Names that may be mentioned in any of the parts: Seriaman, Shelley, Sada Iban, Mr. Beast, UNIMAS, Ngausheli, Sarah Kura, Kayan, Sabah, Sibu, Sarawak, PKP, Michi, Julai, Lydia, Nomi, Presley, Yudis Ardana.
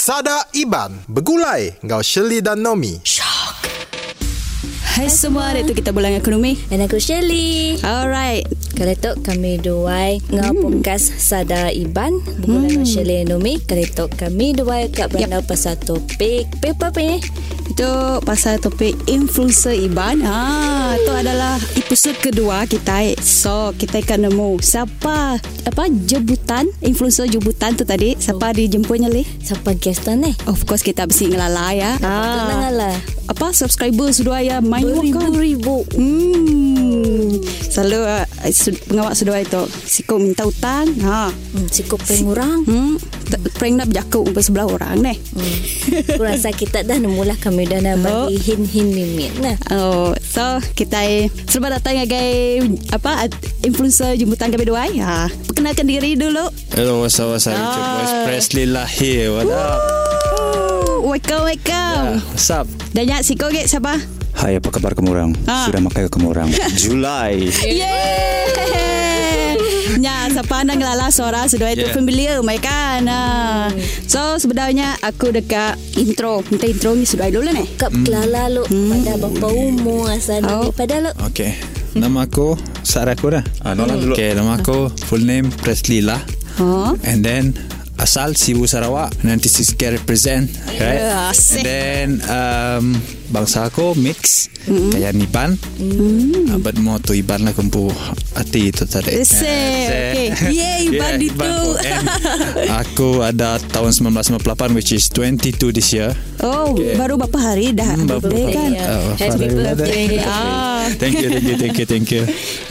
Sada Iban bergulai Ngausheli dan Nomi. Shock. Hai semua, hari tu kita bulan dengan Nomi dan aku Shelley. Alright. Kali tu kami dua ngapungkas Sada Iban bergulai Ngausheli dan Nomi. Kali tu kami dua kat berandau pasal topik PKP. Itu pasal topik influencer Iban. Itu adalah episod kedua kita. So, kita akan nemu siapa jemputan, influencer jemputan tu tadi. Siapa dijemputnya leh? Siapa guestan leh? Of course kita mesti ngelala ya. Subscriber sudah ya main beribu-ribu. Selalu pengawak sudah itu sikok minta hutang. Sikok prank orang. Prank nak berjakut umpah sebelah orang ni. Aku rasa kita dah nemulah kami dah nak bagi hin-hin mimin nah. So kita serba datang sebagai influencer jemputan kami dua. Perkenalkan diri dulu. Hello, what's up, Presley lahir. What up? Welcome. What's up? Banyak sikok ke siapa? Hai, apa khabar kamu orang? Sudah makan kamu orang? Julai. Ya, siapa nak ngelala suara sudah itu familiar mereka. So sebenarnya aku dekat intro ni sudah dulu ni. Kap kelala lu pada bapa umur asal ni pada lu. Okey. Nama aku Sarah Kura. Okey, nama aku full name Presley lah. And then asal Sibu Sarawak 96K represent, right? And then bangsa aku mix kayak Iban, but mau tu Iban lah kumpu hati itu tadi. Okay, yeah, Iban itu. Aku ada tahun 1998 which is 22 this year. Baru berapa hari dah birthday kan? Happy birthday. Thank you.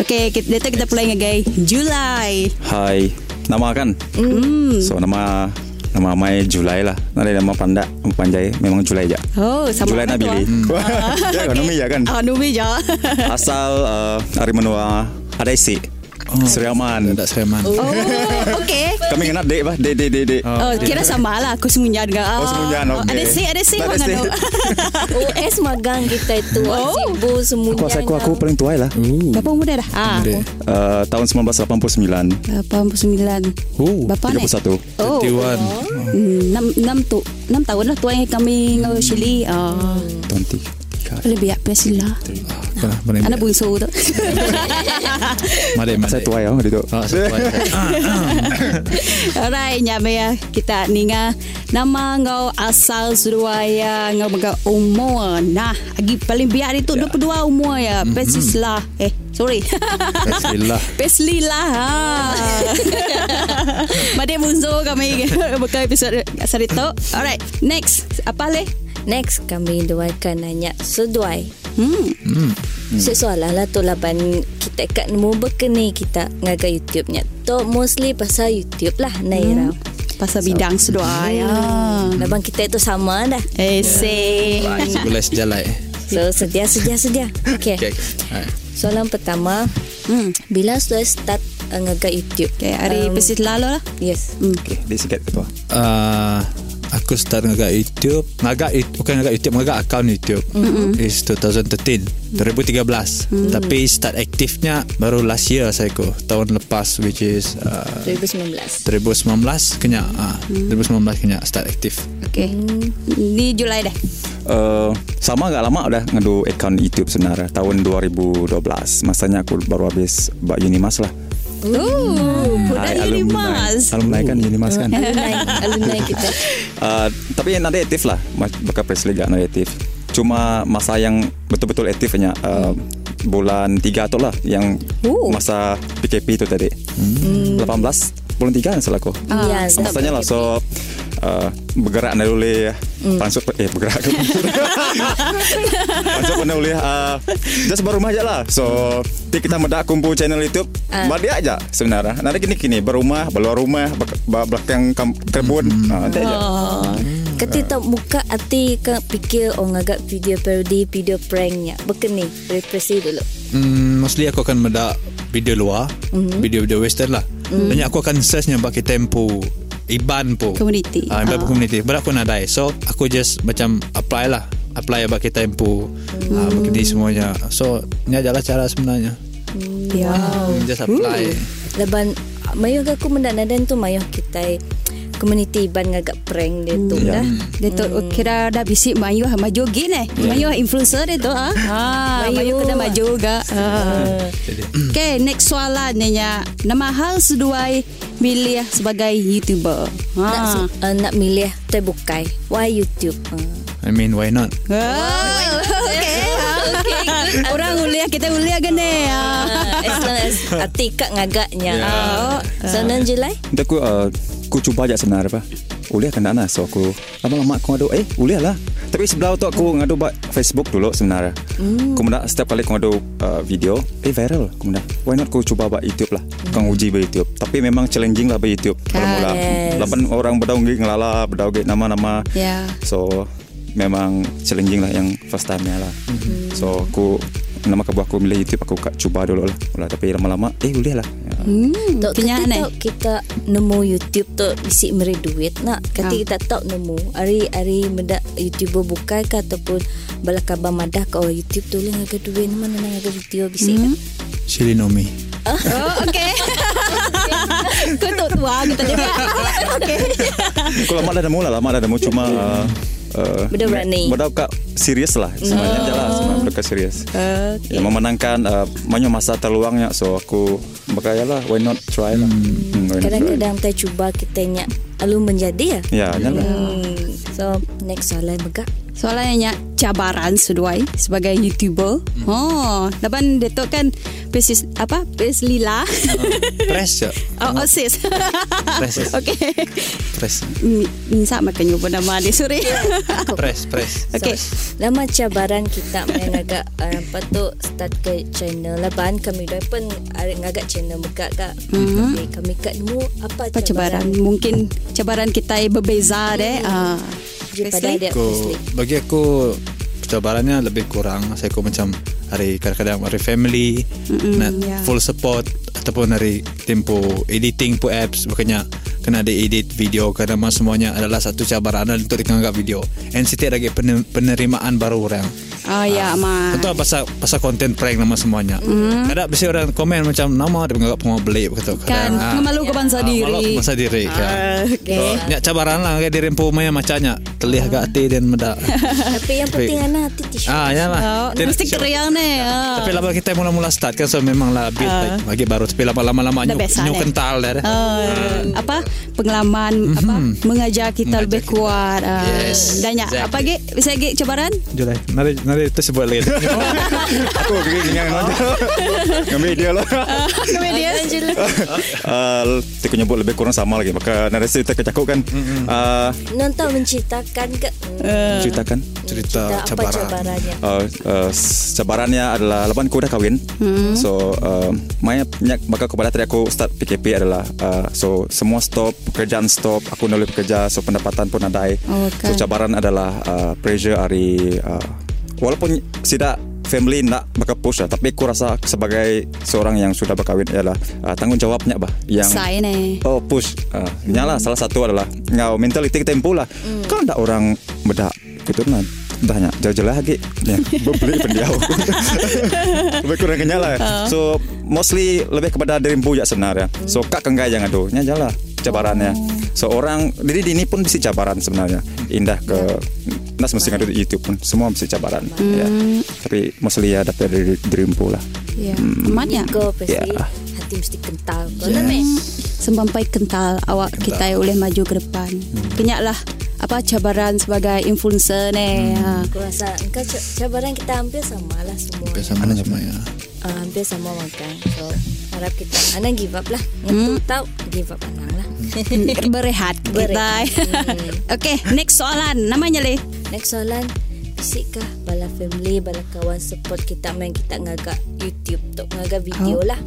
Okay, kita play ngagai Julai. Hi. Nama kan? So nama mai Julai lah. Nanti nama Panjai memang Julai je. Sama Julai nak pilih. Ya, Nomi je kan? Nomi je. Asal dari menua ada isi. Seriaman. Tak Seriaman. Okay. Kami kenal dek. Kira sama lah. Aku semunyan dengan semunyan. Okay. Ada sih. US magang kita itu. Sibu semunyan. Aku paling tua lah. Bapak muda dah? Tahun 1989. Bapak 31. 6 tahun lah tua yang kami Ngausheli. 20. Lebih apa sih lah? Anak bungsu tu. Mari saya tua ya, hari tu. Alright, nyampe ya kita ninga nama ngau asal Surabaya, ngau mega umur. Nah, lagi paling biar itu 22 umur ya, persis lah. Presley lah. Mari bungsu kami buka episode cerita. Alright, next apa leh? Next kami dua akan nanya seduai. Soalan lah tu laban kita kat nemu berkena kita ngagai YouTube-nya. Tu mostly pasal YouTube lah Naira. Pasal bidang seduai. Laban kita itu sama dah. Boleh sejalan. So sedia. Okay. Soalan pertama, bila sudah start ngagai YouTube? Okay, hari pesit lalu lah. Yes. Okay, dia sikit ketua. Aku start ngagak account YouTube is 2013. Tapi start aktifnya baru last year tahun lepas which is 2019 kena 2019 kena start aktif. Okay. Di Julai dah. Sama agak lama udah ngedu account YouTube sebenarnya tahun 2012. Masanya aku baru habis UNIMAS lah. UNIMAS. Alumni kan UNIMAS kan. Alumni kita. Tapi nanti aktif lah. Bakal Presley gak nanti aktif. Cuma masa yang betul-betul aktif hanya bulan 3 tu lah. Yang masa PKP itu tadi. 18 bulan 3 kan salah aku. Masanya lah so bergerak nak boleh bergerak ke langsung nak boleh just berumah je lah so kita medak kumpul channel YouTube badia aja sebenarnya nanti gini berumah keluar rumah belakang kebun nanti aja ketika buka hati ke fikir agak video parody video pranknya berkeni represi dulu mostly aku akan medak video luar video-video western lah dan aku akan searchnya pakai tempo Iban pun community community baru aku nak dai so aku just macam apply bagi tempo begini semuanya so ni adalah cara sebenarnya just apply laban mayung aku mendak nadan tu mayung kita komuniti Iban agak prank dia tu dah. Dia tu kira dah bisik Mayu hamba joget eh. Mayu influencer dia tu ah. Mayu kena maju gak. Okay, next soalan ni ya. Nama hal seduai milih sebagai YouTuber. Nak milih terbukai. Why YouTube? I mean, why not? Okay. Orang uliah gane. As long as atikak ngagaknya. Senang je lah. Aku cuba aja sebenarnya apa. Uliah kan dana. So aku lama-lama aku ngadu. Uliah lah. Tapi sebelum tu aku ngadu Facebook dulu sebenarnya. Aku muda setiap kali aku ngadu video. Viral. Aku muda. Why not aku cuba buat YouTube lah. Kang uji buat YouTube. Tapi memang challenging lah buat YouTube. Kalau mula. Lapan orang berdaungi ngelala. Berdaungi nama-nama. So memang challenging lah yang first time-nya lah. So aku nama kabu aku milih YouTube aku cuba dulu lah. Tapi lama-lama boleh lah. Tok kita nemu YouTube tu bisik meri duit nak. Kata kita tak nemu hari-hari mendak YouTuber bukai ke ataupun balakabang madah ke YouTube tu boleh harga duit mana nak harga video bisik kan. Cili Nomi. Okay. Kau tu tua kita juga. Okay. Kau lama dah mula cuma berdaukat serius lah semuanya aja lah semua berdaukat serius yang memenangkan banyak masa terluangnya so aku berkaya lah why not try lah kadang-kadang kita cuba kita nyak lalu menjadi ya lah so next soalan begak soalannya cabaran seduai sebagai YouTuber lapan detok kan Presley apa Presley lah press sis okay press minta makan jumpa nama dia sorry press okay lama cabaran kita main agak apa tu start ke channel laban kami dah pun agak channel megak kak kami katmu apa cabaran mungkin cabaran kita berbeza deh bagi aku cabarannya lebih kurang saya aku macam hari kadang-kadang dari family full support ataupun dari tempo editing pun apps bukannya kena ada edit video kerana semuanya adalah satu cabaran untuk dianggap video and setiap lagi penerimaan baru orang contoh pasal konten prank nama semuanya kadang biasa orang komen macam nama dia menganggap pengobelik kan memalukan bangsa diri kan cabaran lah kayak diri pun macamnya telih agak hati dan medak tapi yang penting anak hati t-shirt mesti keriang ni tapi lama kita mula-mula start kan so memanglah bit lagi baru tapi lama-lama new kental dah apa pengalaman apa mengajar kita lebih kuat banyak apa lagi bisa lagi cabaran Julai nanti itu sebut lagi aku pergi dengan ngambil dia lah ngambil dia aku nyebut lebih kurang sama lagi maka narasi kita kecakup kan nonton menceritakan cerita cabarannya adalah lepas aku dah kahwin so maka kepada tadi aku start PKP adalah so semua stop, pekerjaan stop, aku nolak bekerja, so pendapatan pun nadai. So cabaran adalah pressure dari walaupun tidak family nak bakal push lah, tapi aku rasa sebagai seorang yang sudah berkahwin ialah tanggungjawabnya bah yang push. Nyala salah satu adalah ngau mentaliti tempo lah. Kau ndak orang bedak gitu kan. Dahnya jauh-jauh lagi beli pendiau lebih kurang kenyalah so mostly lebih kepada dari mbuja sebenarnya so kak kenggai jangan tu nya jalah cabarannya so orang diri dini pun mesti cabaran sebenarnya indah ke nas mesti ngadu YouTube pun semua mesti cabaran ya tapi mostly ada dari dream pula amannya go pasti hati mesti kental sampai kental awak kita boleh maju ke depan kenyaklah apa cabaran sebagai influencer ni aku rasa cabaran kita hampir samalah semua hampir sama makan so harap kita anak give up lah tahu give up anang lah berehat. Okay next soalan namanya leh next soalan bisik kah bala family bala kawan support kita main kita ngagak YouTube tok ngagak video lah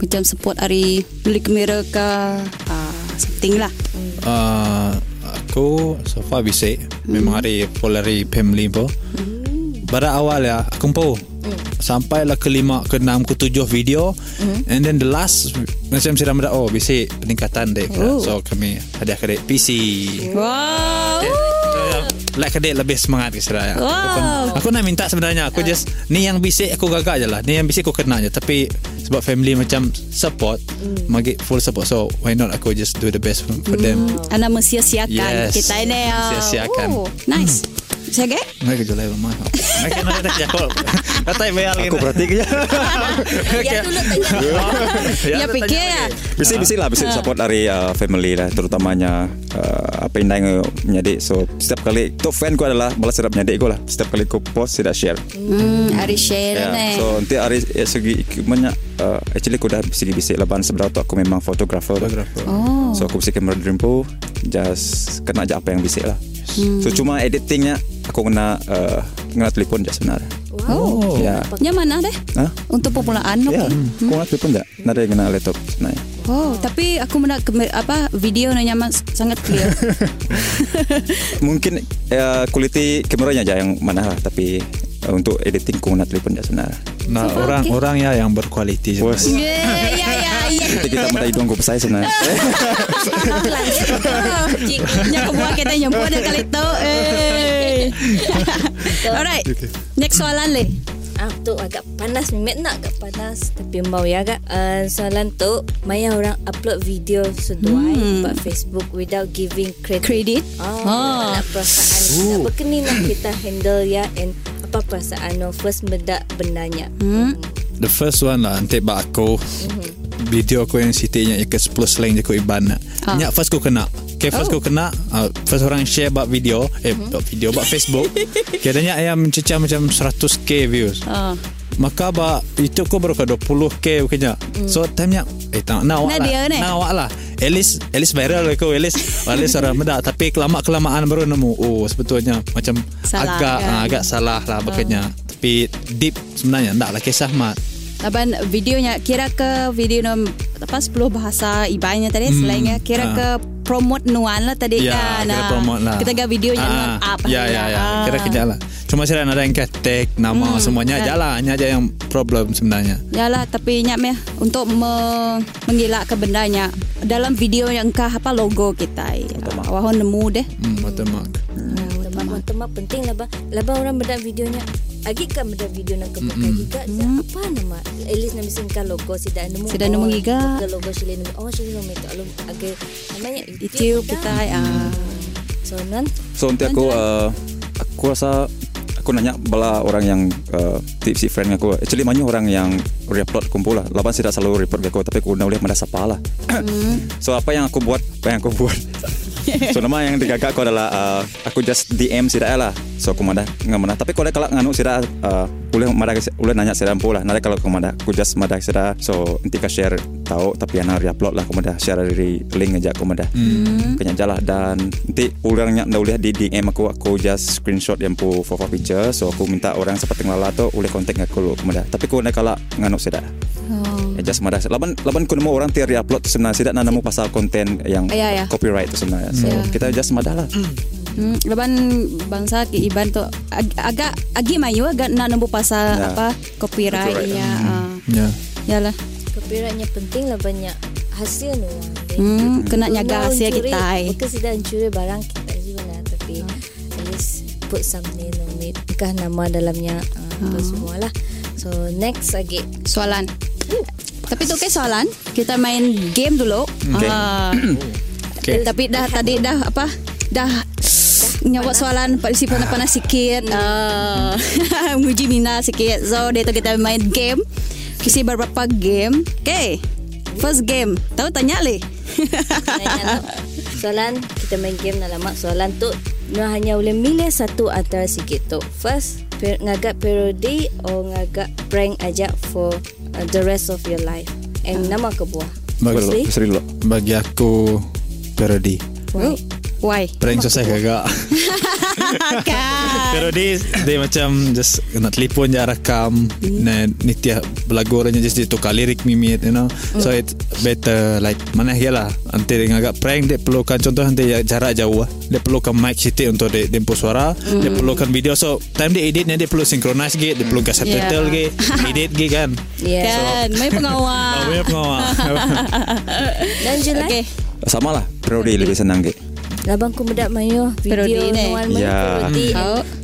macam support hari beli kamera ke something lah aku so far bisik memang hari polari family po pada awal ya aku po sampailah ke 5 ke 6 ke 7 video and then the last macam siram dah bisik peningkatan dek so kami hadiah ke PC wow Like kadek lebih semangat ke seraya. Wow. Aku nak minta sebenarnya, aku just ni yang bisik aku gagak je lah. Ni yang bisik aku kena je, tapi sebab family macam support, magi full support, so why not aku just do the best for them. Ana mensia-siakan kita ini. Mensia-siakan. Nice. Saya gak? Nggak kejualai rumah. Nggak nak ada jawab. Katai bayar lagi. Aku berhati kerja. Ya dulu tanya. Ya fikir ya. Bisi-bisi lah, bisi support dari family lah, terutamanya apa yang dia menyadik. So setiap kali tu fan ku adalah balas sedap menyadik ku lah. Setiap kali ku post sedap share. Ari share ni. So nanti Ari segi banyak. Actually aku dah bisik-bisik leban sebenarnya tu aku memang fotografer. So aku bisik kamera dreampu, just kena je apa yang bisik lah. So cuma editingnya aku kena telefon je sebenarnya. Wow. Ya. Yang mana deh? Untuk permulaan. Ya. Aku kena telefon je. Nada yang kena laptop sebenarnya. Oh, tapi aku nak apa video nanya mas sangat clear. Mungkin kualiti kameranya aja yang mana lah, tapi untuk editing aku kena telefon je sebenarnya. Nah, orang-orang ya yang berkualiti sebenarnya. Kita mata hidung aku pesai sebenarnya. Jiknya kebuah kita nyempuh dan kali itu. Alright, next soalan leh. Tu agak panas, mimet nak agak panas. Tapi mau ya agak soalan tu, maya orang upload video seduai buat Facebook without giving credit. Nak perasaan nak berkeni nak kita handle ya, and apa perasaan no first bedak bendanya. The first one lah, nanti bak aku video aku yang sitinya ikas plus slang je aku Iban. Nyak first aku kena. First orang share buat video, buat Facebook. Kadangnya ayam mencecah macam 100k views. Maka buat itu aku baru ke 20k bukannya. So time-nya tak nak awak lah. Nak awak lah. At least viral aku, at least orang medak. Tapi kelamaan baru nemu. Oh sebetulnya macam salah, agak salah lah bukannya. Tapi deep sebenarnya taklah kisah mat. Abang videonya kira ke video apa 10 bahasa Ibannya tadi selainnya kira ke promote nuan lah tadi kan. Kira promote lah. Kita ga videonya up. Ya. Kira kejalah. Cuma selain ada yang tag nama semuanya jalah, hanya aja yang problem sebenarnya. Yalah tapi nyamnya untuk menggila ke bendanya dalam video yang kah apa logo kita. Wahon nemu deh. Watermark. Watermark penting lah bang. Lebah orang bedak videonya. Agi kan benda video nak kebuka giga apa nama at least nama singkat logo si dah nemu giga logo Shilin Shilin itu alum agi namanya itu kita so nanti aku rasa aku nanya bala orang yang tipsi friend aku actually banyak orang yang report kumpul lah laban si dah selalu report aku tapi aku nak boleh merasa pala so apa yang aku buat so nama yang digagak aku adalah aku just DM sida lah. So aku mada ngamana tapi kalau nganu sida boleh mada boleh nanya sida pula. Nada kalau aku mada aku just mada sida. So entika share tahu tapi ana re-upload lah aku mada share dari link aja aku mada. Kena jalah dan nanti orangnya ndak boleh di DM aku just screenshot yang pu profile picture. So aku minta orang seperti lala tu boleh kontak aku mada. Tapi aku kalau nganu sida. Just mada laban ku nemu orang tiar re-upload sebenarnya sida nak nemu pasal konten yang copyright tu sebenarnya. So kita just madah lah. Leban bangsa ke Iban tu agak mayu agak nak nombor pasal apa copyrightnya. Yalah. Copyrightnya penting lah banyak hasil ni. Kena jaga hasil kita. Bukan sedang curi barang kita juga lah tapi at least put something on it. Bukan nama dalamnya apa semua lah. So next lagi soalan. Tapi tu ke soalan kita main game dulu. Okay. Tapi dah nyawa soalan polisi panas-panas sikit menguji minat sikit. So dia tu kita main game. Kisi beberapa game. Okay, first game. Tahu tanya leh. Soalan kita main game dah lama. Soalan tu no hanya boleh milih satu antara sikit tu. First ngagak parody or ngagak prank aja for the rest of your life. And nama kebuah bagi aku parody. Why? Prank susah gagak. Parody dia macam just nak telefon je rakam ni tiap lagu orangnya just ditukar lirik mimit you know. So it's better like mana lah. Nanti dia agak prank dia perlukan contoh nanti jarak jauh. Dia perlukan mic sikit untuk dia tempo suara, dia perlukan video. So time dia editnya dia perlu synchronize gitu, dia perlukan subtitle gitu, edit gitu kan. Kan, mai pengawal. Dan Julai. Sama lah, parody lebih senang gitu. Labang ku medak mayo video nuan peroti.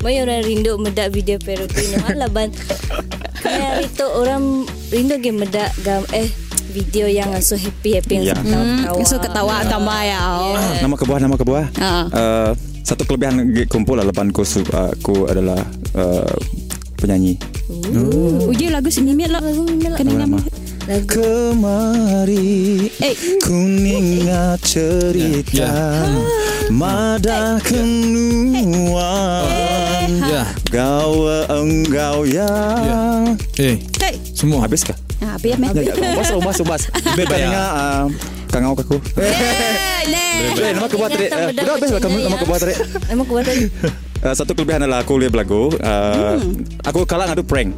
Mayo orang rindu medak video peroti nuan laban. Kaya itu orang rindu ge medak gam video yang so happy ketawa. So ketawa tambah ya. Nama kebuah. Satu kelebihan kumpul lah laban ku aku adalah penyanyi. Uji lagu sinimit lah. Kemari kuningat cerita madah kenuan gawa engkau yang semua habis kah? Habis ya. Bas. Bebas. Kang awak aku. Boleh nama kebuat tadi. Dah habis lah kamu nama kebuat tadi. Satu kelebihan adalah aku boleh belagu. Aku kalah ngadu prank.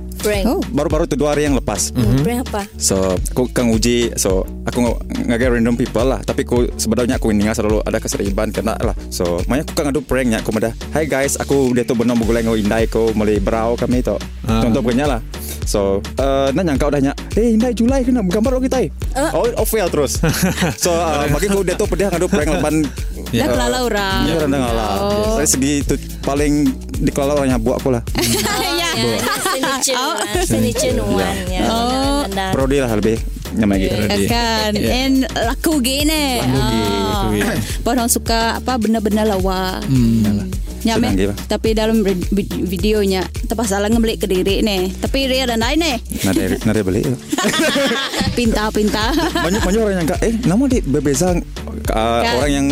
Baru-baru tu 2 hari yang lepas. Prank apa? So aku kang uji. So aku ngagak random people lah. Tapi aku sebenarnya aku ingat selalu ada keseriban kena lah. So makanya aku kang ngadu pranknya. Aku mada, "Hi guys, aku dia tu benar bergulai ngau indai aku mulai berau kami tu." Contoh punya lah. So nanya kau dah nyak, indai Julai kena gambar orang kita. Oh fail terus. So bagi aku dia tu pedih ngadu prank leban. Dah kelala orang. Ya orang dah ngalah. Dari segi itu paling dikelala orangnya buat aku lah. Senicen uangnya. Prodi lah lebih nyaman gitu. Kan. And laku gini. Orang suka apa benda-benda lawa. Nyaman. Tapi dalam videonya terpaksa ngebeli ke diri nih. Tapi dia dan lain nih. Nari beli. Pinta. Banyak orang yang nama dia berbeza. Orang yang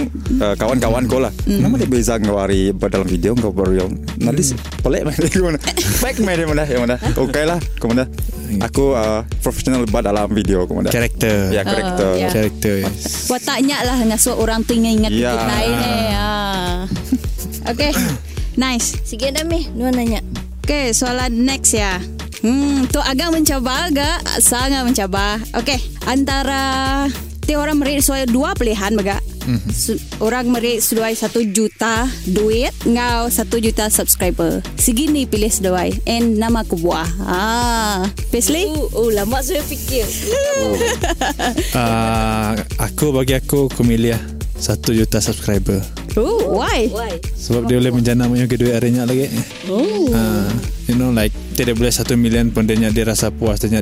kawan-kawan kau lah. Nama dia beza ngawari dalam video kau baru yang nanti pelik macam mana? Baik macam mana? Okay lah, kemudian aku profesional lebat dalam video kemudian. Karakter. Wataknya lah ngasut orang tu ingat kita ini. Okay, nice. Sige dah mi, nuan nanya. Okay, soalan next ya. Tu agak mencoba. Okay, antara orang merit sesuai 2 pilihan baga. Orang merit sesuai 1 juta duit ngau 1 juta subscriber. Segini pilih sesuai and nama aku buah. Presley? Lama saya fikir. Aku milih 1 juta subscriber. Why? Sebab dia boleh menjana punya kedua harinya lagi. Dia boleh 1 million pun dia rasa puas dengan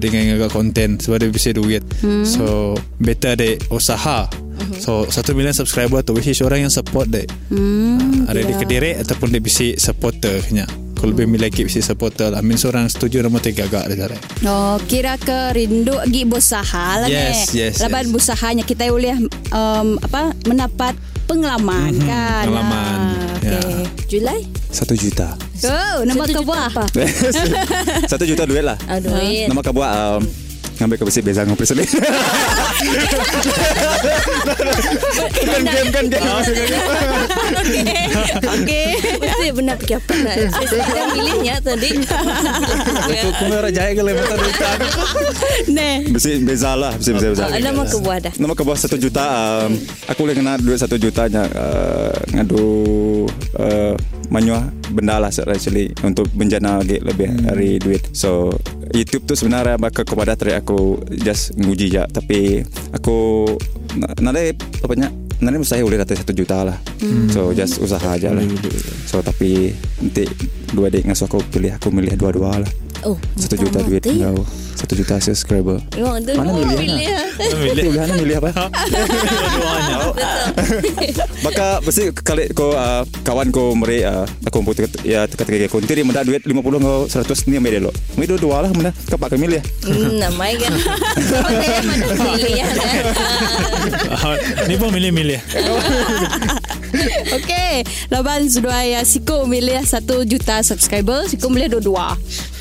konten sebab dia bisa duit. So better dia usaha. So 1 million subscriber tu which is orang yang support dia. Ada di Kediri ataupun dia bisa supporternya. Kalau lebih milih kita bisa supporter. Amin seorang setuju nama 3 agak dia. Kira ke rindu gi usaha lah ni. Yes. Laban usahanya kita boleh mendapat pengalaman kan. Pengalaman. Okay. Julai? 1 juta. Nama kebuah apa? 1 juta duit lah. Duit. Nama kebuah ngambil ke besi beza ngopres ni. Kan game. Okey. Mesti benar fikir apa nak. Saya pilihnya tadi. Aku kena jaya ke level tadi. Nah. Besi beza. Nama kebuah 1 juta. Aku boleh kena duit 1 jutanya ngadu manuah benda lah actually untuk menjana lebih dari duit. So YouTube tu sebenarnya bakal kepada trik aku just nguji je, tapi aku nanti mustahil boleh datang 1 juta lah. So just usaha aja lah. So tapi nanti dua dek ngasuh aku pilih, aku milih dua-dua lah. 1 juta duit kau, 1 juta subscriber. Mana milih apa? Dua-duanya. Maka mesti kali kau kawan kau meri aku komputer ya kata kau nanti mendadak duit 50 kau 100 ni ambil dulu. Meri dua-dua lah mendadak kau pakai milih. Namai kan. Okey mana pilih. Ni pun milih. Okey, laban sudah ya siku milih 1 juta subscriber, siku milih dua-dua.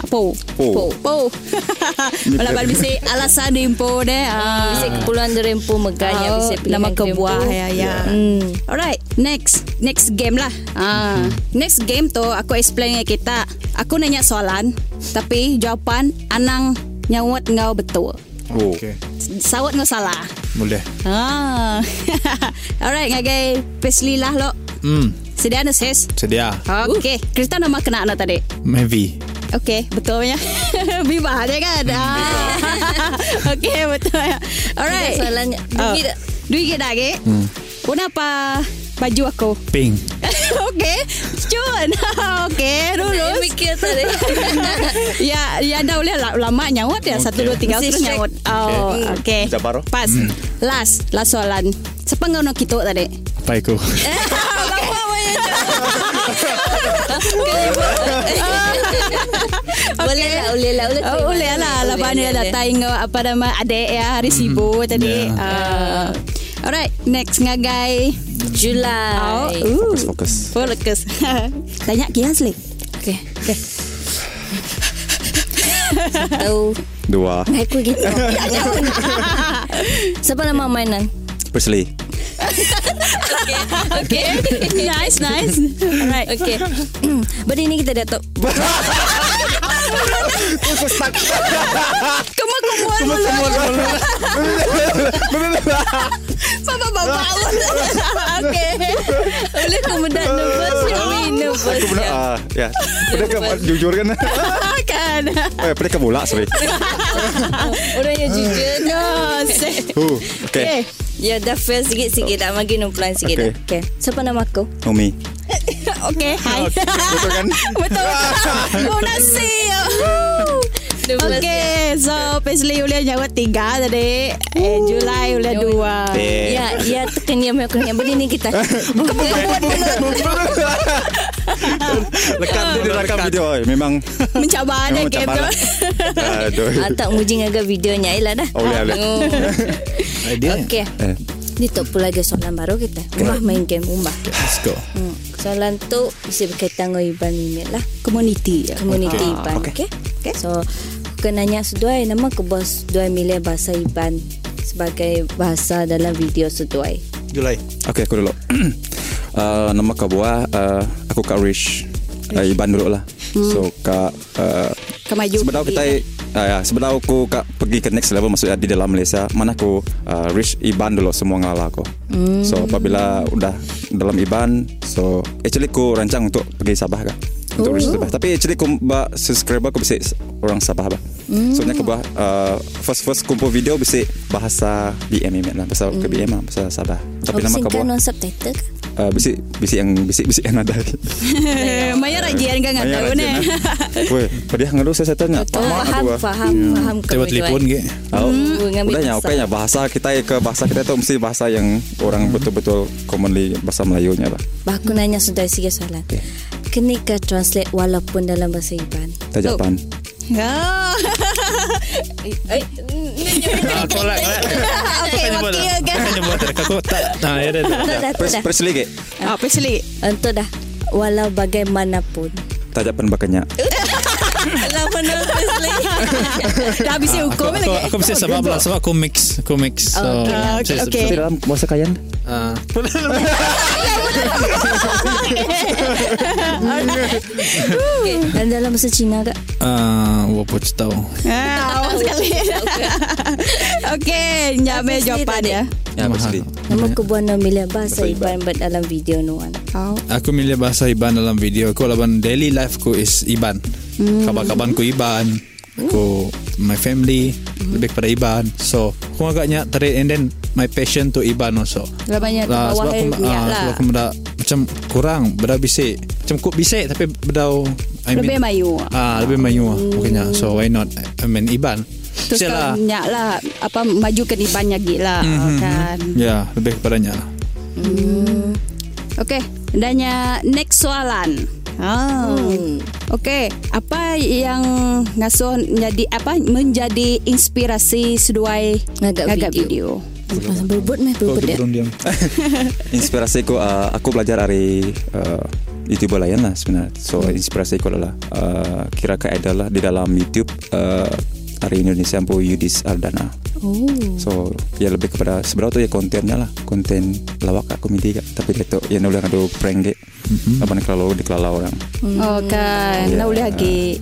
Po. Laban bisi alasan dempo deh. Bisi keperluan dempo meganya bisi nama kebuah ya. Alright, next game lah. Next game tu aku explain ke kita. Aku nanya soalan tapi jawapan anang nyawat ngau betul. Okay. Sawat ngau salah. Boleh. Alright, ngagai Presley lah lo. Sedia nak ses? Sedia. Okay. Kristen nama kena anak tadi. Maybe. Okay, betulnya. Bimbah je kan? Okay, betul ya. Alright. Soalannya. Duit dah ke? Kenapa baju aku? Pink. Okey, cun. Okey, lulus. Mikir tadi. Ya, ya dah boleh lama nyawat ya. 1 2 3 terus nyawat. Oh, okey. Pas. Last soalan. Siapa ngau nak kita tadi? Paiku. Boleh lah. Lepas dah tayang apa nama adik ya hari sibuk tadi. Alright, next ngagai Julai. Fokus. Tanya Kian Sli. Okay. Satu. 2. Ngaku gitu. Siapa nama mainan? Presley. Okay. Nice. Alright. Okay. Benda ini kita datuk. Kau stuck. Kamu Papa. Okay. Boleh kamu dah nervous. Aku pernah. Ya. Pernah kamu jujur kan? Kan. Pernah kamu lah sorry. Orang yang jujur. No. Okay. Ya dah fail sikit-sikit. Dah makin numpulan sikit. Okay. Siapa nama aku? Nomi. Okay, hi. Betul kan? Betul. Oh nasib. Okay, so Presley ulia jawab 3 tadi. Julai ulia 2. Ya, terkenya begini kita. Lekam video. Memang mencabar ada game tu. Tak mujing agak videonya ialah dah. Okay. Ini tak pula lagi soalan baru kita. Umah main game umah. Let's go. Soalan tu bisa berkaitan dengan Iban ini lah. Community Iban. Okay. So, aku nanya seduai nama ke bos seduai milih bahasa Iban sebagai bahasa dalam video seduai. Julai. Okay, aku dulu. Nama ke buah, aku Kak Rish. Iban dulu lah. So, Kak... Kemaju. Sebenarnya kita... sebenarnya aku pergi ke next level, maksudnya di dalam Malaysia, mana aku reach Iban dulu semua ngalah aku. So apabila udah dalam Iban, so actually aku rancang untuk pergi Sabah kan, untuk reach Sabah. Tapi actually aku subscriber aku bisa orang Sabah bah. So nya aku bah first kumpul video bisa bahasa BM lah, bahasa ke BM lah, bahasa Sabah. Tapi nama aku buat subtitle ke? Bisik yang ada. Maya rajian kan nggak tahu nih. Woi, padahal ngeluh saya tanya. Faham. Lewat telefon gitu. Udahnya, oke nya bahasa kita ke bahasa kita itu mesti bahasa yang orang betul-betul commonly bahasa Melayunya lah. Aku nanya sudah sih soalan. Kenika translate walaupun dalam bahasa Iban. Tajapan. Kolak. Presley. Entah dah. Walau bagaimanapun. Tajapan bakanya. Lama nak Presley. Dah habis hukum lagi. Aku mesti sebab aku mix. Okay. Dalam bahasa kayan. Dan dalam bahasa Cina tak? Walaupun tahu. Awal sekali. Okay, nyampe jawapan ya. Nama aku buana milih bahasa Iban dalam video nuan. Aku milih bahasa Iban dalam video. Aku lawan daily life ku is Iban. Kabar-kabar ku Iban. Aku my family lebih kepada Iban. So aku agaknya terik and then my passion to Iban also. Banyak sebab aku macam kurang beda bisik. Macam kok bisik tapi bedau lebih mayu. Lebih mayu bukannya. So why not I mean Iban. Terus banyak lah apa majukan Iban lagi lah kan. Ya, lebih kepadanya. Okey, adanya next soalan. Okey, apa yang ngason jadi apa menjadi inspirasi seduai ngagak video? Berbut dia. Inspirasi aku belajar dari YouTuber lain lah sebenarnya. So inspirasi aku adalah kira ke idol lah di dalam YouTube dari Indonesia pun Yudis Ardana. So dia lebih kepada sebenarnya tu ya kontennya lah, konten lawak aku komedi kak. Tapi dia tu yang udah ngadu prank dek. Abang kalau dikelola orang. Kan, nak boleh lagi.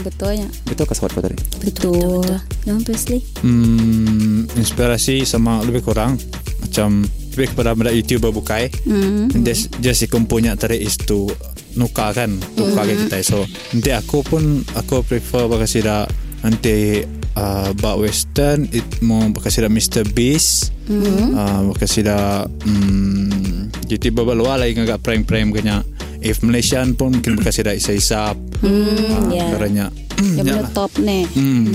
Betulnya. Betul ke sahabat kau tadi? Betul. Nampak Presley. Inspirasi sama lebih kurang macam lebih kepada benda YouTuber bukai. Just komponya tarik is to nuka kan, nuka kita. So nanti aku prefer bagi sida nanti Bak western mau berkasidah Mr. Beast, berkasidah jadi babak luar lagi agak prank-prank kena. If Malaysian pun mungkin berkasidah Isa-Isap. Yeah. Karanya yang belum top ni.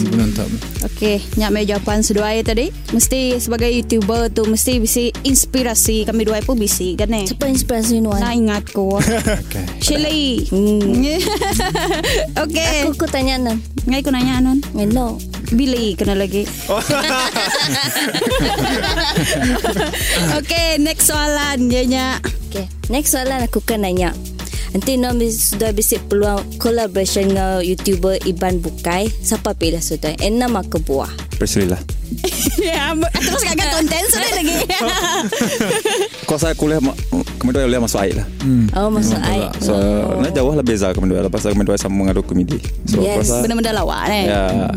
Belum top. Okey, nyak mai jawapan sedua ai tadi. Mesti sebagai YouTuber tu mesti bisi inspirasi kami dua pun bisi kan ni. Cepat inspirasi nuan. Nak ingat ko. Okey. Chili. Okey. Aku tanya nan. Ngai ku nanya anon. Hello. Billy kena lagi. Okey, next soalan nyak. Okey. Next soalan aku kena nyak. Nanti Nomi sudah bisik peluang collaboration dengan YouTuber Iban Bukai. Siapa pilih sudah? Enam aku buah. Presley lah. Ya, aku suka agak konten sudah lagi. Kau saya kuliah kemudian kuliah masuk air lah. Oh, masuk air. So, nak jauh lah beza kemudian. Lepas kemudian saya mengadu komedi. So, yes, benda-benda lawak ni. Ya,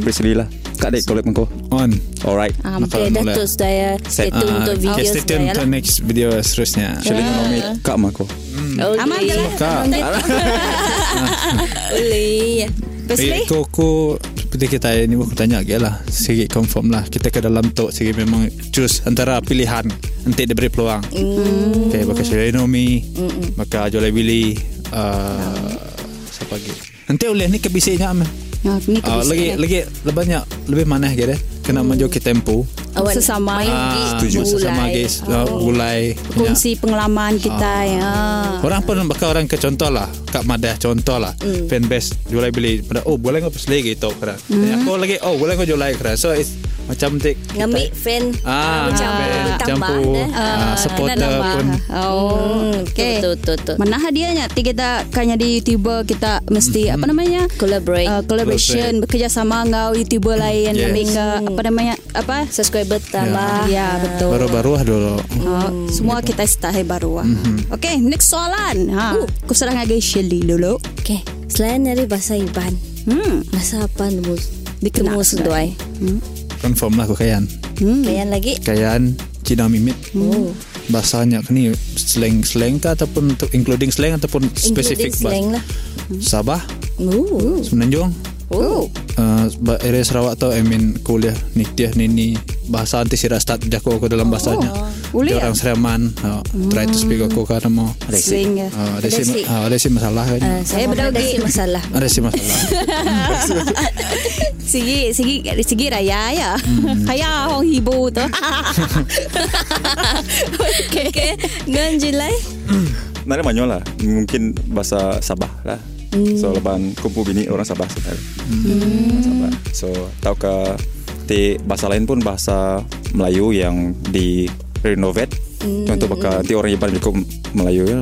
Presley lah. Kak dek collab kau. On. Alright. Okay, Datuk sudah stay tune untuk video sudah. Stay tune untuk next video seterusnya. Selain Nomi, Kak Mako. Aman je lah. Boleh. Presley? Kau seperti kita ni aku tanya je lah. Sikit confirm lah. Kita ke dalam talk sikit memang choose antara pilihan. Nanti dia beri peluang. Okay, bakal Selain Nomi. Bakal Julai Billy. Siapa lagi? Nanti oleh ni kebisiknya aman. Lagi banyak lebih maneh gede kena menjoki tempo sesama sesama guys mulai kongsi pengalaman kita ya orang pun bakal orang ke contoh lah Kak Madah contoh lah fanbase Julai Billy pada boleh kau Presley gitu kan aku lagi boleh kau Julai kan so it's macam tik ngambil fan macam tambah supporter pun okey betul mana hadiahnya kita kanya di YouTuber kita mesti apa namanya collaboration bekerjasama dengan YouTuber lain lebih ke apa subscriber tambah ya betul baru-baru dulu semua kita start baru okey next soalan aku serang lagi Shelly dulu okey selain dari bahasa Iban bahasa apa nombor dikemas doai confirm lah Kayan. Kayan lagi? Kayan Cina Mimit. Bahasanya ni slang-slang ke ataupun including slang ataupun specific slang lah. Sabah. Semenanjung. Area Sarawak tau kuliah Niktiah Nini. Bahasa anti sirat start jago aku dalam bahasanya. Orang Seraman try to speak aku karena mau slang. Ada si masalah kan. Saya berdaulat masalah. Ada si masalah. Sigi raya ya. Kaya orang hibu tu. Okey. Ngan Julai. Nara Manyola. Mungkin bahasa Sabah lah. So leban kumpul bini orang Sabah sebenarnya. Sabah. So taukah bahasa lain pun bahasa Melayu yang di renovate contoh bakal nanti orang Iban juga Melayu ya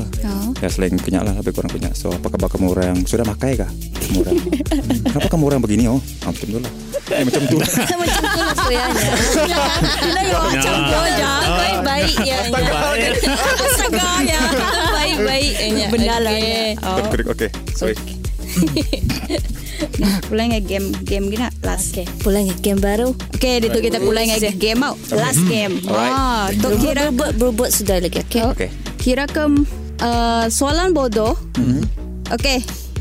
ya slang kenyak lah lebih kurang kenyak so apakah kamu orang sudah pakai kah kamu orang kenapa kamu orang begini macam tu lah macam tu maksudnya kita macam tu aja baik-baik ya astaga ya baik-baik benda lah okey sorry pulang game gini last okay. Pulang game baru okey itu kita pulang game mau last game tu kira berbot sudah lagi okey kira ke soalan bodoh okey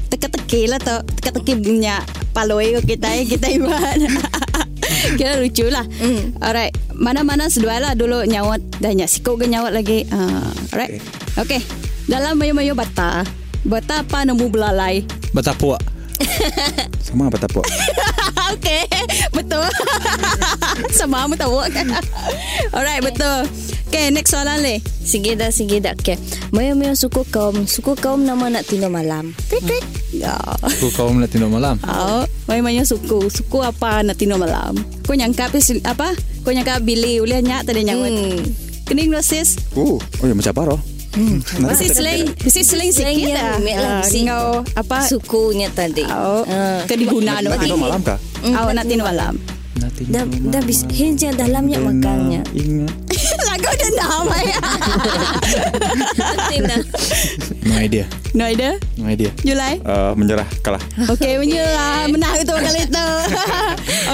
teka-teki lah tu teka-teki punya paloi kita buat kira lucu lah alright mana-mana sudah lah dulu nyawat dah nyak sikau ke nyawat lagi alright okey dalam mayo-mayo bata apa nemu belalai bata puak sama apa tapuk? Okey, betul. Sama apa tapuk? Alright, betul. Okey, next soalan leh. Sige dah. Okey. Maya suku kaum nama nak tidur malam. Tik. Ya. Suku kaum nak tidur malam. Maya suku apa nak tidur malam? Kau nyangka apa? Kau nyangka Billy ulah nyak tadi nyawat. Kening dosis. Oh ya macam apa roh? Mesti selain sikit lah singau apa sukunya tadi kediguna nanti malam kah? Nanti malam dah bis hingga dalamnya makannya ingat lagu dan nama ya no idea Julai menyerah kalah okay menyerah menang itu kali itu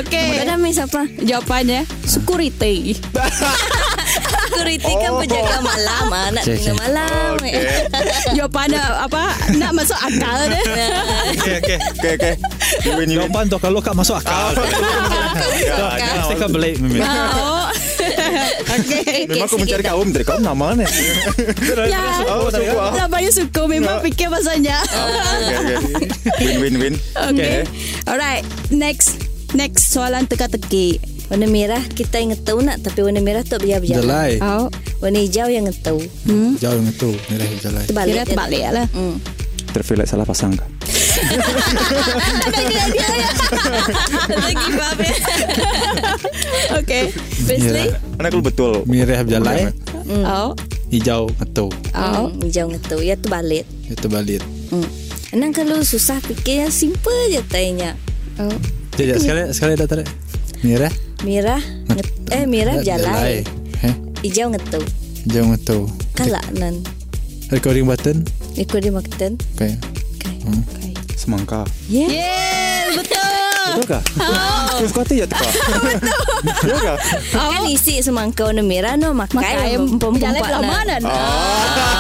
okay ada mis apa jawapannya sukuriti security kan penjaga malam, anak tengah malam. Jawapan apa? Nak masuk akal dia. Okey. Jawapan tu kalau kau masuk akal. Saya kan balik. Okay, memang aku mencari kaum dari kaum nama ni. Ya, lah banyak suku memang fikir pasalnya. Win. Okay. Alright, next soalan teka-teki. Warna merah kita yang tahu nak, tapi warna merah tu biar-biar. Julai. Warna hijau yang tahu. Hijau yang tahu, merah Julai. Terbalik lah. Terfilet salah pasang ke? Okay, Presley. Mana kalau betul? Merah Julai. Hijau ngetu. Hijau ngetu. Ya tu balik. Nang kalau susah fikir yang simple je tanya. Jadi sekali dah tarik. Merah. Merah Julai. Hijau ngetu. Kalak nan. Recording button. Okay. Semangka. Yes, betul. Betul ke? Terus kata ya tak? Betul ke? Kan isi semangka warna merah no makai perempuan nak. Dah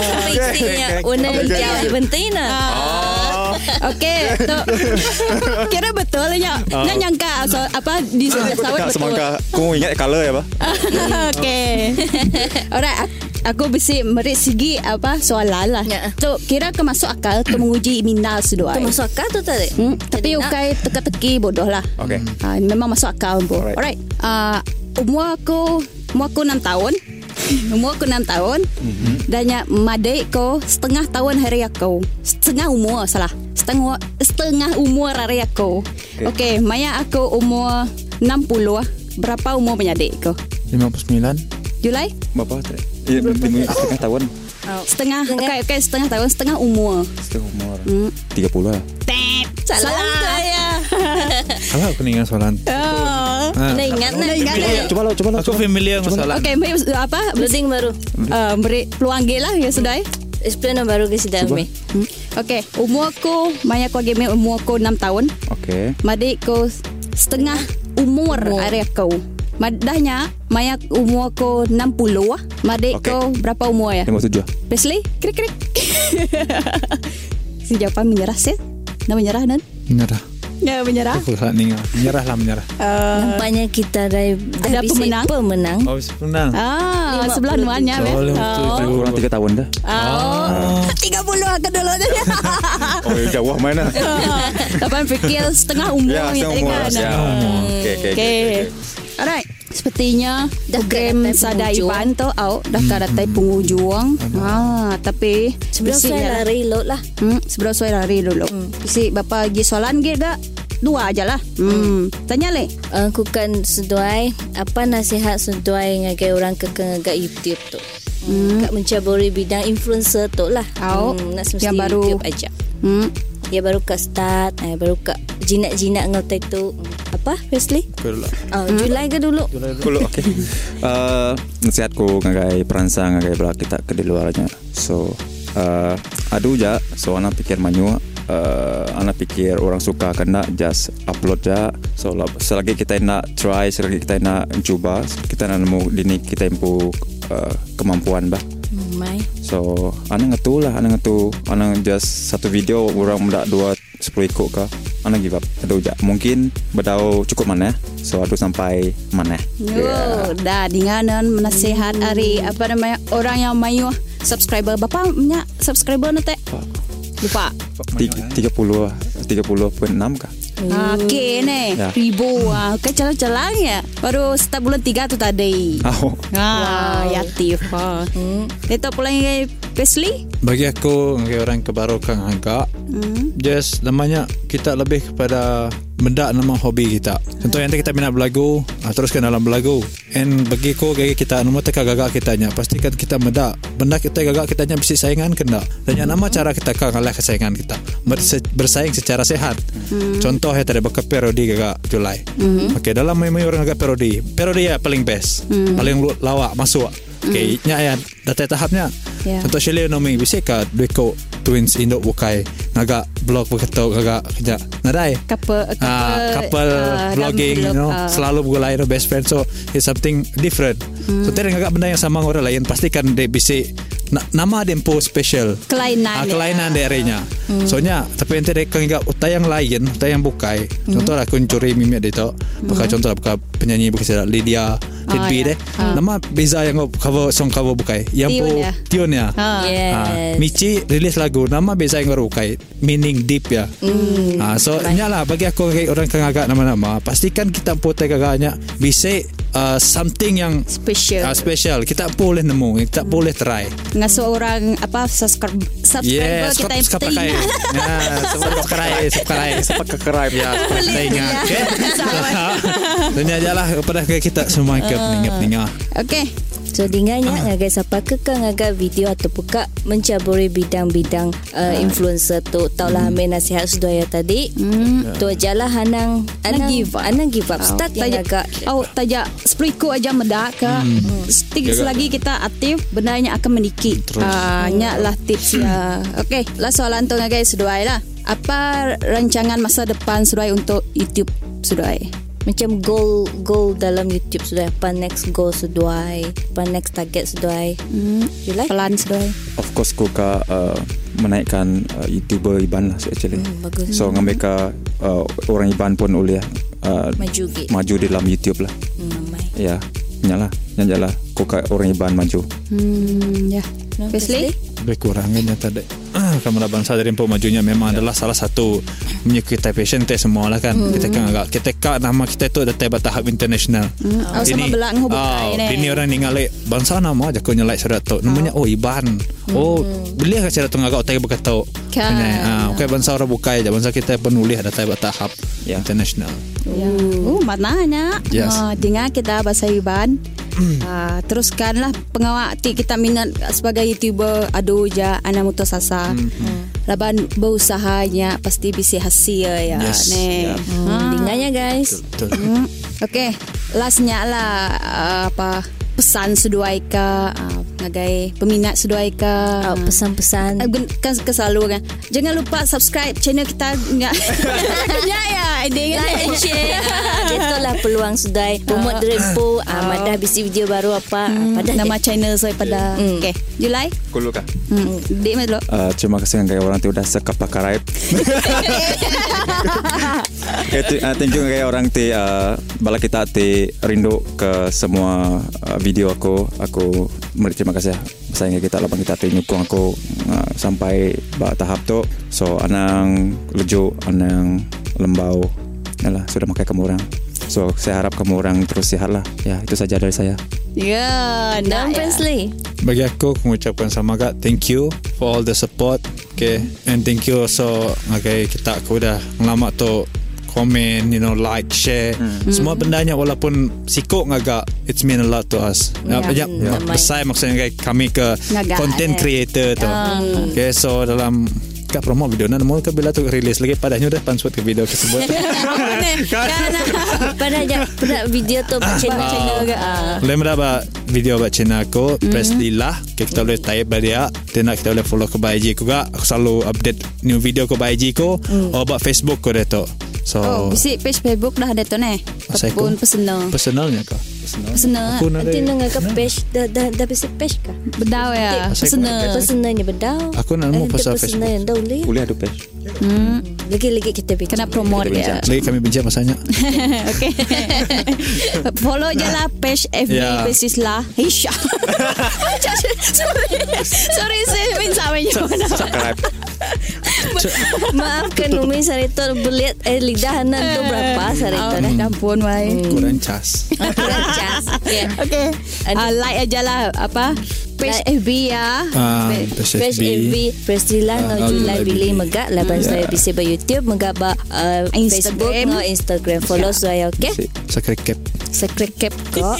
sampai isinya warna hijau penting nak. Okey, kira betul ya. Nak nyangka apa di sebelah sawit betul. Semangka. Kau ingat color ya, Pak? Okey. Alright. Aku besi merit segi apa soalan lah. So kira ke masuk akal tu menguji minas doa. Tu masuk akal tu tadi. Tapi ukai teka-teki bodoh lah. Okay. Memang masuk akal pun. Alright. Umur aku 6 tahun. Danya madai ko setengah tahun hari aku. Setengah umur hari aku. Okay. Maya aku umur 60. Berapa umur menyadik ko? 59. Julai? Berapa tadi? Ya, setengah tahun. Setengah tahun, setengah umur. 30 lah. Salah saya. Salah aku ingat soalan. Nak ingat. Cuba lah. Aku familiar masalah. Okey, apa? Blending baru. Beri peluang gila ya sudah. Explain baru ke sidang ni. Okey, umur aku, maya aku game umur aku 6 tahun. Okey. Madik aku setengah umur area kau. Madahnya maya umur aku 60 lah. Madik kau berapa umur ya? 57. Presley? Krik. Si jawapan menyerah sih. Menyerah. Menyerah. Nampaknya kita dah bisa pemenang. Pemenang. Sebelah nuannya. Kurang 3 tahun dah. 30 ke dulu dah. Jauh mana. Tapan fikir setengah umur. Okay. Alright. Sepertinya program Sada Iban tu dah ke datai penghujung. Tapi sebelum saya lari lot lah. Isi bapa pergi soalan ke tak? Dua je lah. Tanya le. Aku kan seduai. Apa nasihat seduai ngagai orang ke YouTube tu? Kak mencaburi bidang influencer tu lah. Nak semesti YouTube aja. Ya baru kat start, baru kat jinak-jinak ngotai tu. Apa, Presley? Julai ke dulu? Julai dulu, okey. Nasihatku ngagai peransang, ngagai belakang kita ke di luarnya. So, adu je. So, anak fikir manyu. Anak fikir orang suka kena just upload je. So, selagi kita nak try, selagi kita nak cuba, kita nak nemu dini kita impu kemampuan bah. So, anak ngetu lah, anak just satu video orang muda 10 ikut ke, anak give up. Aduh, mungkin berdau cukup mana. So, aduh sampai mana. Dah, dengan menasihat hari orang yang mayu subscriber. Bapak punya subscriber nanti? Lupa. 30.6 kah? Okay ni ribu okay, calang-calang ya. Baru setiap bulan 3 tu tadi. Yatif Itu pula yang Presley. Bagi aku orang kebarukan agak just namanya kita lebih kepada benda nama hobi kita. Contohnya nanti kita minat berlagu, teruskan dalam berlagu. And bagi aku kita nama teka gagak kitanya. Pastikan kita benda kita gagak kitanya bisa saingan kena. Dan yang nama cara kita kalah kesaingan kita. Bersaing secara sehat. Contohnya tadi bakal parodi gagak Julai. Okay, dalam main-main orang gagak parodi ya paling best, paling lawak masuk. Okay, nya ya data tahapnya. Contoh Shelley Nomi bisa kat duit ko twins indok bukai. agak blog berketuk agak kejap nadai couple vlogging you know, selalu bergulai dengan best friend, so it's something different. So terang agak benda yang sama orang lain, pastikan dia bisa nama dia pun special kelainan dia arenya. Soalnya tapi nanti dia ingat utai yang lain, utai yang bukai. Contohlah aku curi mimet dia tu pakai contoh pakai penyanyi berkisar Lydia tidbi deh. Nama beza yang cover song cover bukai. Yang pun tune ya. Michi rilis lagu nama beza yang orang bukai. Meaning deep ya. So nyalah bagi aku orang kang agak nama-nama, pastikan kita potai agaknya bisa something yang special. Kita boleh nemu, kita boleh try. Dengan seorang subscriber kita yang penting. Subscribe ya. Dunia jalah kepada kita semua ingat. Okay. So dengannya ngagai siapa kekang ngagai video atau buka mencaburi bidang-bidang influencer tu taulah main nasihat sudaya tadi. Tu ajalah anang give up. Start ngagai tajak spriko aja medaka. Stick selagi kita aktif benarnya akan meningkat. Nya lah tips ya. Okey, lah soalan tu ngagai sudaya lah. Apa rancangan masa depan sudaya untuk YouTube sudaya? Macam goal dalam YouTube sudah. Apa next goal sudah? Apa next target sudah? Julai? Plan sudah? Of course aku akan menaikkan YouTuber Iban lah actually. Bagus. So dengan mereka orang Iban pun boleh maju di dalam YouTube lah. Ya, nyalah aku akan orang Iban maju. Ya. Presley? Berkurangnya tadi kamera bangsa dari Empok majunya memang adalah salah satu menyukai passion kita semua lah kan. Kita kan nama kita tu dah tiba tahap international. Sama belakang hubungan ini orang ningali bangsa nama aja kau nyelai surat tu namanya Iban. Boleh ke cara tu agak otak berkata okay, bangsa orang bukai aja bangsa kita penulis dah tiba tahap international. Maknanya dengar kita bahasa Iban. Teruskanlah pengawak kita minat sebagai YouTuber aduh ja anak mutus asa. Laban berusahanya pasti bisa hasil ya. Yes. Nih. Dengarnya guys. Okey, lastnya lah pesan seduai ke ngagai peminat seduai ke pesan-pesan kan kesalu kan. Jangan lupa subscribe channel kita enggak. Like and share. Itulah peluang sudai promote Rempo madah bisi video baru apa pada nama channel saya pada. Okey. Julai? Kulukah. Dek mai dulu. Terima kasih dengan orang tu dah sekap pakai. Itu tunjuk dengan orang tu bala kita tu rindu ke semua video aku terima kasih. Sayangnya kita lapan kita tu nyukung aku sampai tahap tu. So anang lejuk anang lembau yalah, sudah makai kamu orang. So saya harap kamu orang terus sihat lah. Ya itu saja dari saya. Ya dan Presley. Bagi aku mengucapkan sama kak, thank you for all the support. Okay and thank you also. Okay kita aku dah lama tu comment, you know, like, share, semua bendanya walaupun sikok ngagak, it's mean a lot to us. Besar maksudnya kami ke ngaga, content creator tu. Okay, so dalam kak promo video nak mula ke bila tu release lagi padahnya dah pansut ke video tersebut. Pada video tu channel ke. Lemra ba video ba channel aku Presley lah. Kita boleh type dia. Tenak kita boleh follow ke IG aku gak. Aku selalu update new video ke IG aku atau ba Facebook aku dekat. So bisi page Facebook dah ada tu neh. Ataupun personalnya ke. Personal. Nanti nak ke page dah bisi page ke. Bedau ya. Personalnya bedau. Aku nak mau pasal Facebook. Boleh ada page. Lagi kita bincang. Kena promote dia. Lagi kami bincang masanya. Okay. Follow je lah page FB basis lah. Hisha. Sorry saya minta banyak. Subscribe. Maafkan Nomi Saritor beliat lidah anak tu berapa Saritor dah kampun wai. Kurang cas. Okay. Like ajalah page FB ya. Page FB Prestila Ngausheli Billy megak laban saya bisa ba YouTube megak ba Facebook no Instagram follow saya okay. Secret cap kok.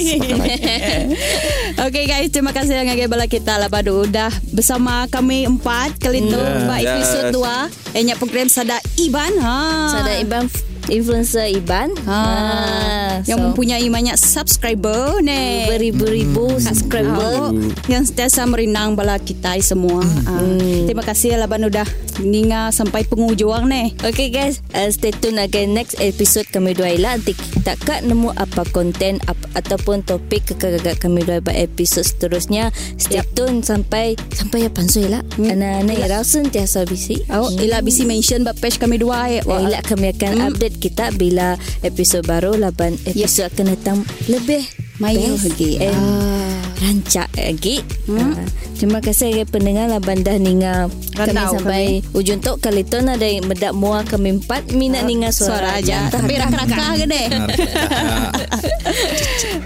Okay guys, terima kasih dengan bala kita laban udah bersama kami empat kali tu ba episode 2 program Sada Iban. influencer Iban yang mempunyai banyak subscriber ni, beribu-ribu subscriber yang sentiasa merinang bala kita semua. Terima kasih lah Abang udah ninga sampai penghujung ni. Okay guys, stay tune again next episode kami dua lah. Nanti kita akan nemu apa konten ataupun topik kekagak kami dua buat episode seterusnya. Stay tune sampai apa so lah. Anak-anak yang sentiasa busy. Ila busy mention buat page kami dua. Ila kami akan update kita bila episod baru. Laban episod akan datang lebih maya lagi. Rancak lagi. Terima kasih kepada pendengar laban dah ninga kami sampai ujung tok kali tu ada medak mua kami empat minat ninga suara aja. Tapi rakah gede.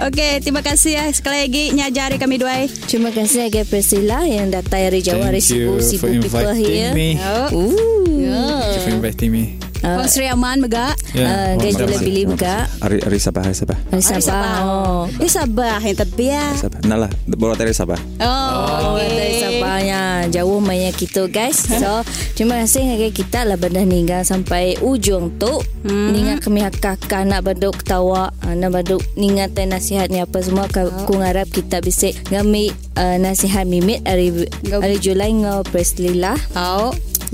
Okey, terima kasih sekali lagi nyajari kami dua. Terima kasih kepada Priscilla yang datang dari Jawa dari sibu-sibu people here. Thank you for inviting me. Kau Sri Aman megak Gaji Lebili megak Hari Sabah Hari Sabah yang tepi ya Nala Bawa dari Sabah dari Sabahnya jauh banyak kita guys. So terima kasih kepada kita lah benda ninggal sampai ujung tu ninggal kami kakak nak baduk ketawa nak baduk ninggal nasihatnya apa semua. Aku ngarap kita bisa kami nasihat mimit hari Julai ngau Presley lah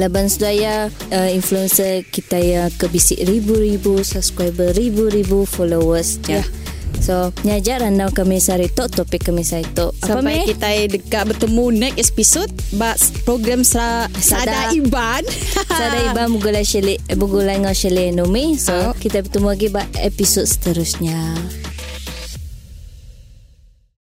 laban sedaya influencer kita yang kebisik ribu-ribu subscriber, ribu-ribu followers ya. So nyajar randau kami sari tok topik kami sari tok sampai kita dekat bertemu next episode bas program Sada Iban Sada Iban Ngausheli Nomi. So kita bertemu lagi bas episode seterusnya.